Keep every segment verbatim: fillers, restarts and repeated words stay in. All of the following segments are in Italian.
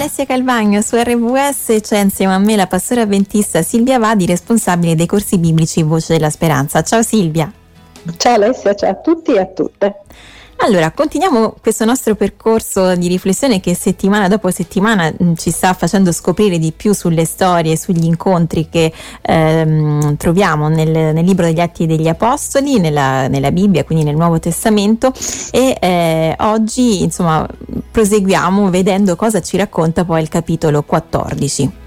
Alessia Calvagno su R V S, c'è insieme a me la pastora avventista Silvia Vadi, responsabile dei corsi biblici Voce della Speranza. Ciao Silvia. Ciao Alessia, ciao a tutti e a tutte. Allora, continuiamo questo nostro percorso di riflessione che settimana dopo settimana ci sta facendo scoprire di più sulle storie, sugli incontri che ehm, troviamo nel, nel libro degli Atti degli Apostoli, nella, nella Bibbia, quindi nel Nuovo Testamento, e eh, oggi insomma proseguiamo vedendo cosa ci racconta poi il capitolo quattordici.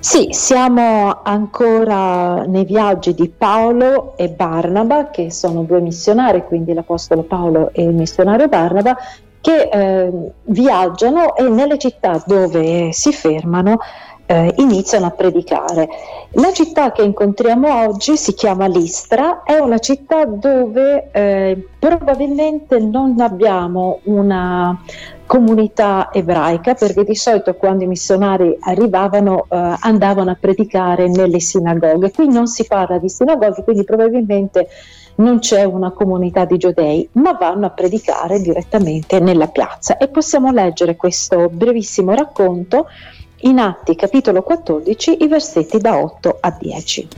Sì, siamo ancora nei viaggi di Paolo e Barnaba, che sono due missionari, quindi l'apostolo Paolo e il missionario Barnaba, che eh, viaggiano e nelle città dove si fermano eh, iniziano a predicare. La città che incontriamo oggi si chiama Listra, è una città dove eh, probabilmente non abbiamo una comunità ebraica, perché di solito quando i missionari arrivavano eh, andavano a predicare nelle sinagoghe. Qui non si parla di sinagoghe, quindi probabilmente non c'è una comunità di giudei, ma vanno a predicare direttamente nella piazza. E possiamo leggere questo brevissimo racconto in Atti capitolo quattordici, i versetti da otto a dieci.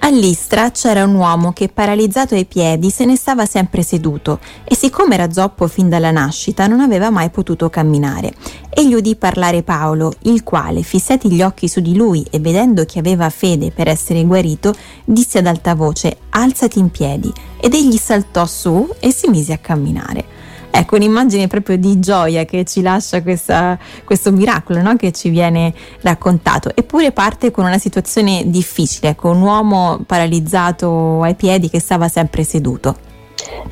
A Listra c'era un uomo che, paralizzato ai piedi, se ne stava sempre seduto e, siccome era zoppo fin dalla nascita, non aveva mai potuto camminare. Egli udì parlare Paolo, il quale, fissati gli occhi su di lui e vedendo che aveva fede per essere guarito, disse ad alta voce: «Alzati in piedi!» Ed egli saltò su e si mise a camminare. Ecco, un'immagine proprio di gioia che ci lascia questa, questo miracolo, no? Che ci viene raccontato. Eppure parte con una situazione difficile, con un uomo paralizzato ai piedi che stava sempre seduto.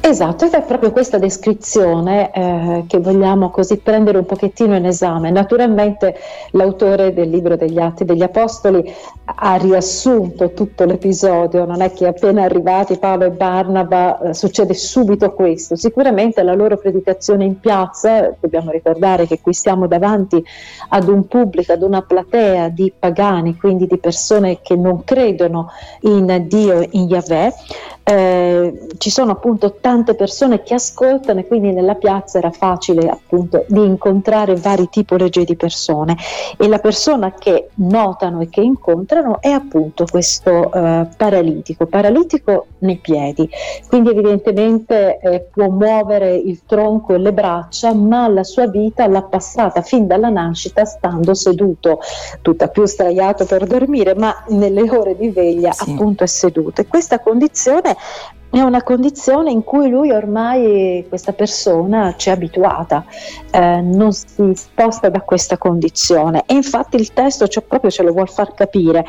Esatto, ed è proprio questa descrizione eh, che vogliamo così prendere un pochettino in esame. Naturalmente l'autore del libro degli Atti degli Apostoli ha riassunto tutto l'episodio, non è che appena arrivati Paolo e Barnaba eh, succede subito questo. Sicuramente la loro predicazione in piazza, dobbiamo ricordare che qui siamo davanti ad un pubblico, ad una platea di pagani, quindi di persone che non credono in Dio, in Yahweh, eh, ci sono appunto tante persone che ascoltano, e quindi nella piazza era facile appunto di incontrare vari tipologie di persone, e la persona che notano e che incontrano è appunto questo eh, paralitico, paralitico nei piedi, quindi evidentemente eh, può muovere il tronco e le braccia, ma la sua vita l'ha passata fin dalla nascita stando seduto, tutta più straiato per dormire, ma nelle ore di veglia sì. Appunto è seduto, e questa condizione è una condizione in cui lui ormai, questa persona, ci è abituata, eh, non si sposta da questa condizione, e infatti il testo cioè, proprio ce lo vuol far capire.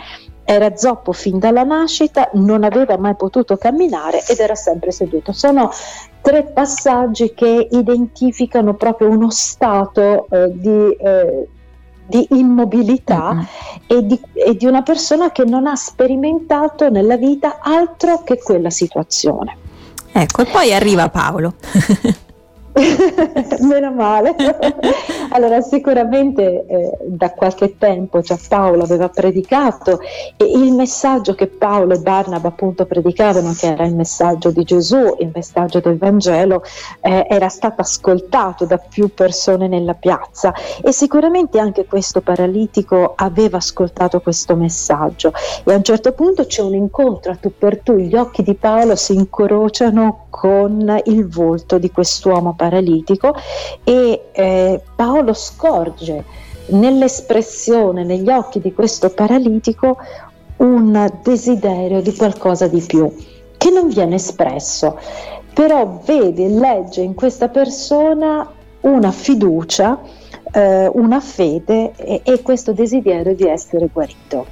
Era zoppo fin dalla nascita, non aveva mai potuto camminare ed era sempre seduto. Sono tre passaggi che identificano proprio uno stato eh, di... Eh, di immobilità mm-hmm. e, di, e di una persona che non ha sperimentato nella vita altro che quella situazione. Ecco, e poi arriva Paolo. Meno male. Allora sicuramente eh, da qualche tempo già Paolo aveva predicato, e il messaggio che Paolo e Barnaba appunto predicavano, che era il messaggio di Gesù, il messaggio del Vangelo, eh, era stato ascoltato da più persone nella piazza, e sicuramente anche questo paralitico aveva ascoltato questo messaggio, e a un certo punto c'è un incontro a tu per tu, gli occhi di Paolo si incrociano con il volto di quest'uomo paralitico, e eh, Paolo scorge nell'espressione, negli occhi di questo paralitico, un desiderio di qualcosa di più che non viene espresso, però vede e legge in questa persona una fiducia, eh, una fede e, e questo desiderio di essere guarito.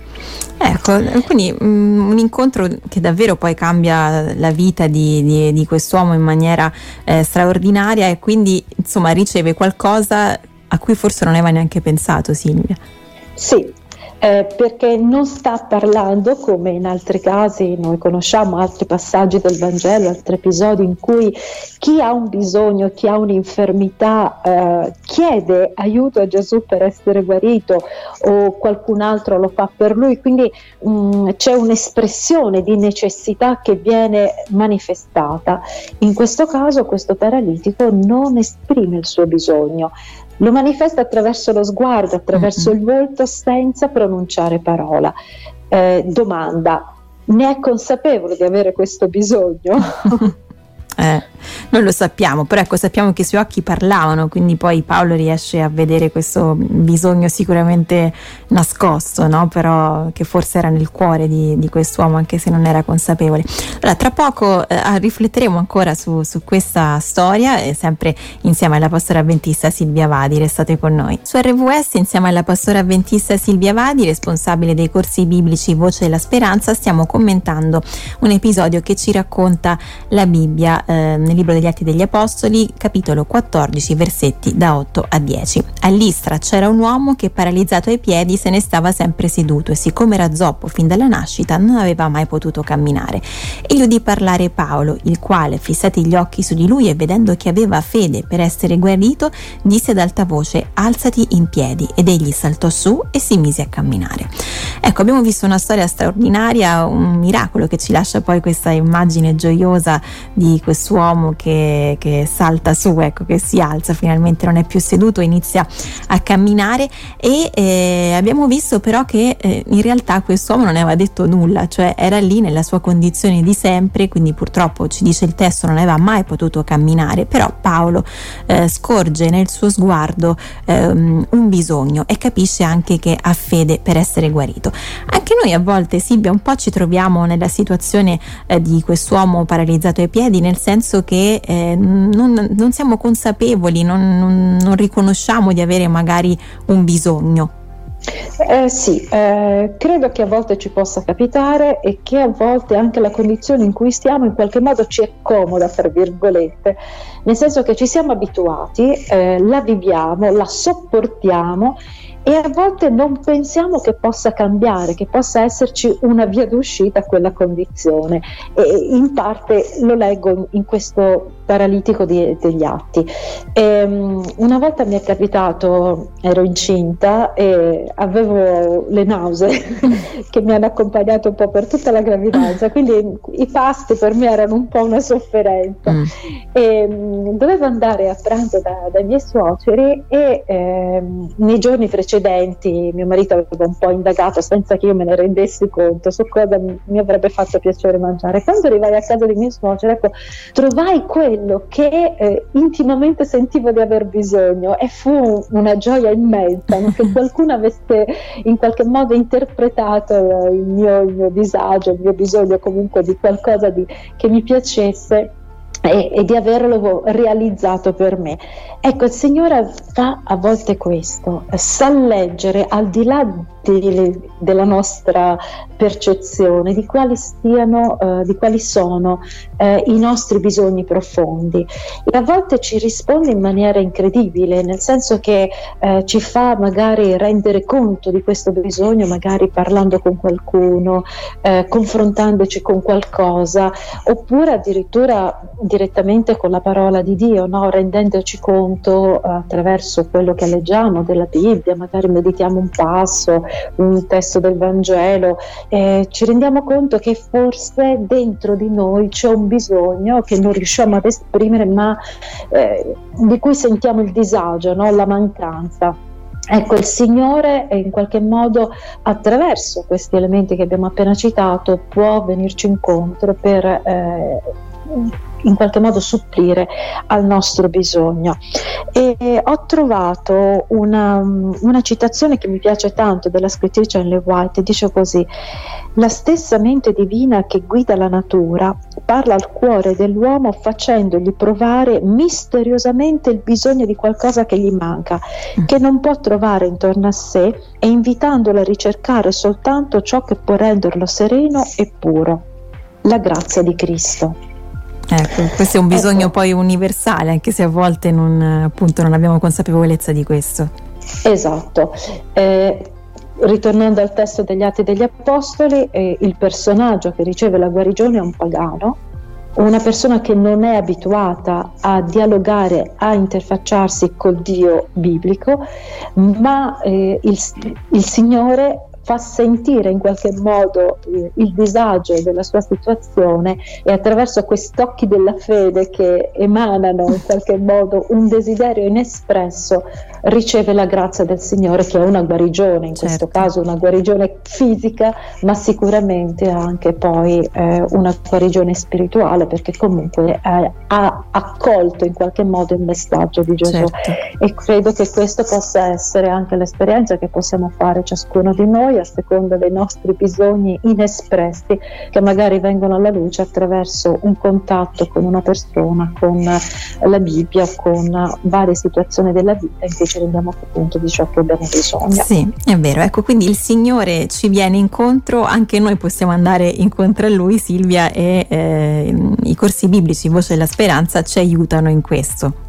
Ecco, quindi mh, un incontro che davvero poi cambia la vita di, di, di quest'uomo in maniera eh, straordinaria, e quindi insomma riceve qualcosa a cui forse non aveva neanche pensato, Silvia. Sì, eh, perché non sta parlando, come in altri casi noi conosciamo altri passaggi del Vangelo, altri episodi in cui chi ha un bisogno, chi ha un'infermità eh, chiede aiuto a Gesù per essere guarito, o qualcun altro lo fa per lui, quindi mh, c'è un'espressione di necessità che viene manifestata. In questo caso questo paralitico non esprime il suo bisogno, Lo manifesta attraverso lo sguardo, attraverso il volto, senza pronunciare parola. Eh, domanda: ne è consapevole di avere questo bisogno? Eh, noi lo sappiamo, però ecco, sappiamo che i suoi occhi parlavano, quindi poi Paolo riesce a vedere questo bisogno sicuramente nascosto, no? Però che forse era nel cuore di, di quest'uomo, anche se non era consapevole. Allora, tra poco eh, rifletteremo ancora su, su questa storia, eh, sempre insieme alla pastora avventista Silvia Vadi. Restate con noi su R V S. Insieme alla pastora avventista Silvia Vadi, responsabile dei corsi biblici Voce della Speranza, stiamo commentando un episodio che ci racconta la Bibbia nel libro degli Atti degli Apostoli, capitolo quattordici, versetti da otto a dieci. A Listra c'era un uomo che, paralizzato ai piedi, se ne stava sempre seduto e, siccome era zoppo fin dalla nascita, non aveva mai potuto camminare. Egli udì parlare Paolo, il quale, fissati gli occhi su di lui e vedendo che aveva fede per essere guarito, disse ad alta voce: alzati in piedi. Ed egli saltò su e si mise a camminare. Ecco, abbiamo visto una storia straordinaria, un miracolo che ci lascia poi questa immagine gioiosa di questo uomo che, che salta su, ecco, che si alza, finalmente non è più seduto, inizia a camminare. E eh, abbiamo visto però che eh, in realtà quest'uomo non aveva detto nulla, cioè era lì nella sua condizione di sempre, quindi purtroppo, ci dice il testo, non aveva mai potuto camminare. Però Paolo eh, scorge nel suo sguardo eh, un bisogno e capisce anche che ha fede per essere guarito. Anche noi a volte, Silvia, un po' ci troviamo nella situazione eh, di quest'uomo paralizzato ai piedi, nel senso Penso che eh, non, non siamo consapevoli, non, non, non riconosciamo di avere magari un bisogno. Eh, sì, eh, credo che a volte ci possa capitare, e che a volte anche la condizione in cui stiamo in qualche modo ci è comoda, tra virgolette, nel senso che ci siamo abituati, eh, la viviamo, la sopportiamo, e a volte non pensiamo che possa cambiare, che possa esserci una via d'uscita a quella condizione. E in parte lo leggo in questo paralitico di, degli Atti. E una volta mi è capitato, ero incinta e avevo le nausee che mi hanno accompagnato un po' per tutta la gravidanza, quindi i pasti per me erano un po' una sofferenza. Mm. E dovevo andare a pranzo da, dai miei suoceri, e eh, nei giorni precedenti mio marito aveva un po' indagato, senza che io me ne rendessi conto, su cosa mi avrebbe fatto piacere mangiare. Quando arrivai a casa dei miei suoceri, ecco, trovai quello che eh, intimamente sentivo di aver bisogno, e fu una gioia immensa, no? Che qualcuno avesse in qualche modo interpretato il mio, il mio disagio, il mio bisogno comunque di qualcosa di, che mi piacesse, E, e di averlo realizzato per me. Ecco, il Signore fa a volte questo, sa leggere al di là di, della nostra percezione di quali siano, eh, di quali sono eh, i nostri bisogni profondi, e a volte ci risponde in maniera incredibile, nel senso che eh, ci fa magari rendere conto di questo bisogno, magari parlando con qualcuno, eh, confrontandoci con qualcosa, oppure addirittura direttamente con la parola di Dio, no? Rendendoci conto attraverso quello che leggiamo della Bibbia, magari meditiamo un passo, un testo del Vangelo, eh, ci rendiamo conto che forse dentro di noi c'è un bisogno che non riusciamo ad esprimere, ma eh, di cui sentiamo il disagio, no? La mancanza. Ecco, il Signore in qualche modo, attraverso questi elementi che abbiamo appena citato, può venirci incontro per eh, in qualche modo supplire al nostro bisogno. E ho trovato una, una citazione che mi piace tanto, della scrittrice Anne Le White. Dice così: la stessa mente divina che guida la natura parla al cuore dell'uomo, facendogli provare misteriosamente il bisogno di qualcosa che gli manca, che non può trovare intorno a sé, e invitandolo a ricercare soltanto ciò che può renderlo sereno e puro: la grazia di Cristo. Ecco, questo è un bisogno, ecco, poi universale, anche se a volte non, appunto, non abbiamo consapevolezza di questo. Esatto. Eh, ritornando al testo degli Atti degli Apostoli, eh, il personaggio che riceve la guarigione è un pagano, una persona che non è abituata a dialogare, a interfacciarsi col Dio biblico, ma eh, il, il Signore fa sentire in qualche modo eh, il disagio della sua situazione, e attraverso questi occhi della fede che emanano in qualche modo un desiderio inespresso riceve la grazia del Signore, che è una guarigione, in certo. questo caso una guarigione fisica, ma sicuramente anche poi eh, una guarigione spirituale, perché comunque eh, ha accolto in qualche modo il messaggio di Gesù. Certo. E credo che questo possa essere anche l'esperienza che possiamo fare ciascuno di noi a seconda dei nostri bisogni inespressi, che magari vengono alla luce attraverso un contatto con una persona, con la Bibbia, con varie situazioni della vita in cui ci rendiamo conto di ciò che abbiamo bisogno. Sì, è vero, ecco, quindi il Signore ci viene incontro, anche noi possiamo andare incontro a Lui, Silvia, e eh, i corsi biblici Voce della Speranza ci aiutano in questo.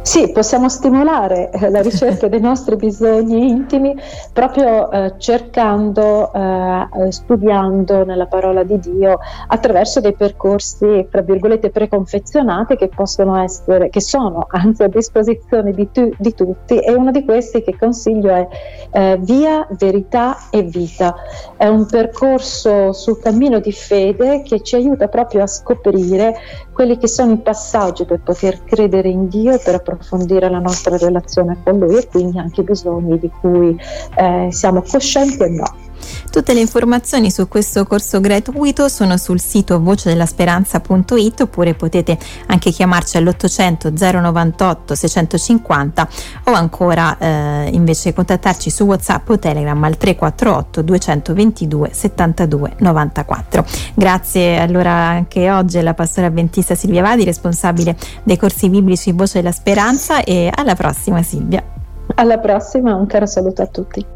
Sì, possiamo stimolare la ricerca dei nostri bisogni intimi proprio eh, cercando, eh, studiando nella parola di Dio attraverso dei percorsi tra virgolette preconfezionati che possono essere, che sono anzi a disposizione di, tu, di tutti, e uno di questi che consiglio è eh, Via, Verità e Vita. È un percorso sul cammino di fede che ci aiuta proprio a scoprire quelli che sono i passaggi per poter credere in Dio, per approfondire la nostra relazione con Lui e quindi anche i bisogni di cui eh, siamo coscienti e no. Tutte le informazioni su questo corso gratuito sono sul sito voce della speranza punto it, oppure potete anche chiamarci all'ottocento zero novantotto seicentocinquanta, o ancora eh, invece contattarci su WhatsApp o Telegram al tre quattro otto due due due sette due nove quattro. Grazie allora anche oggi alla pastora avventista Silvia Vadi, responsabile dei corsi biblici Voce della Speranza, e alla prossima Silvia. Alla prossima, un caro saluto a tutti.